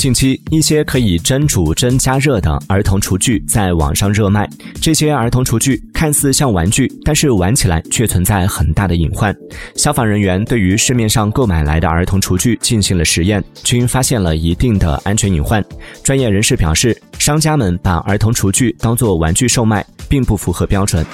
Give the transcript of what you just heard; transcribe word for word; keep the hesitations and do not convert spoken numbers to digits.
近期，一些可以蒸煮、蒸加热的儿童厨具在网上热卖。这些儿童厨具看似像玩具，但是玩起来却存在很大的隐患。消防人员对于市面上购买来的儿童厨具进行了实验，均发现了一定的安全隐患。专业人士表示，商家们把儿童厨具当作玩具售卖，并不符合标准。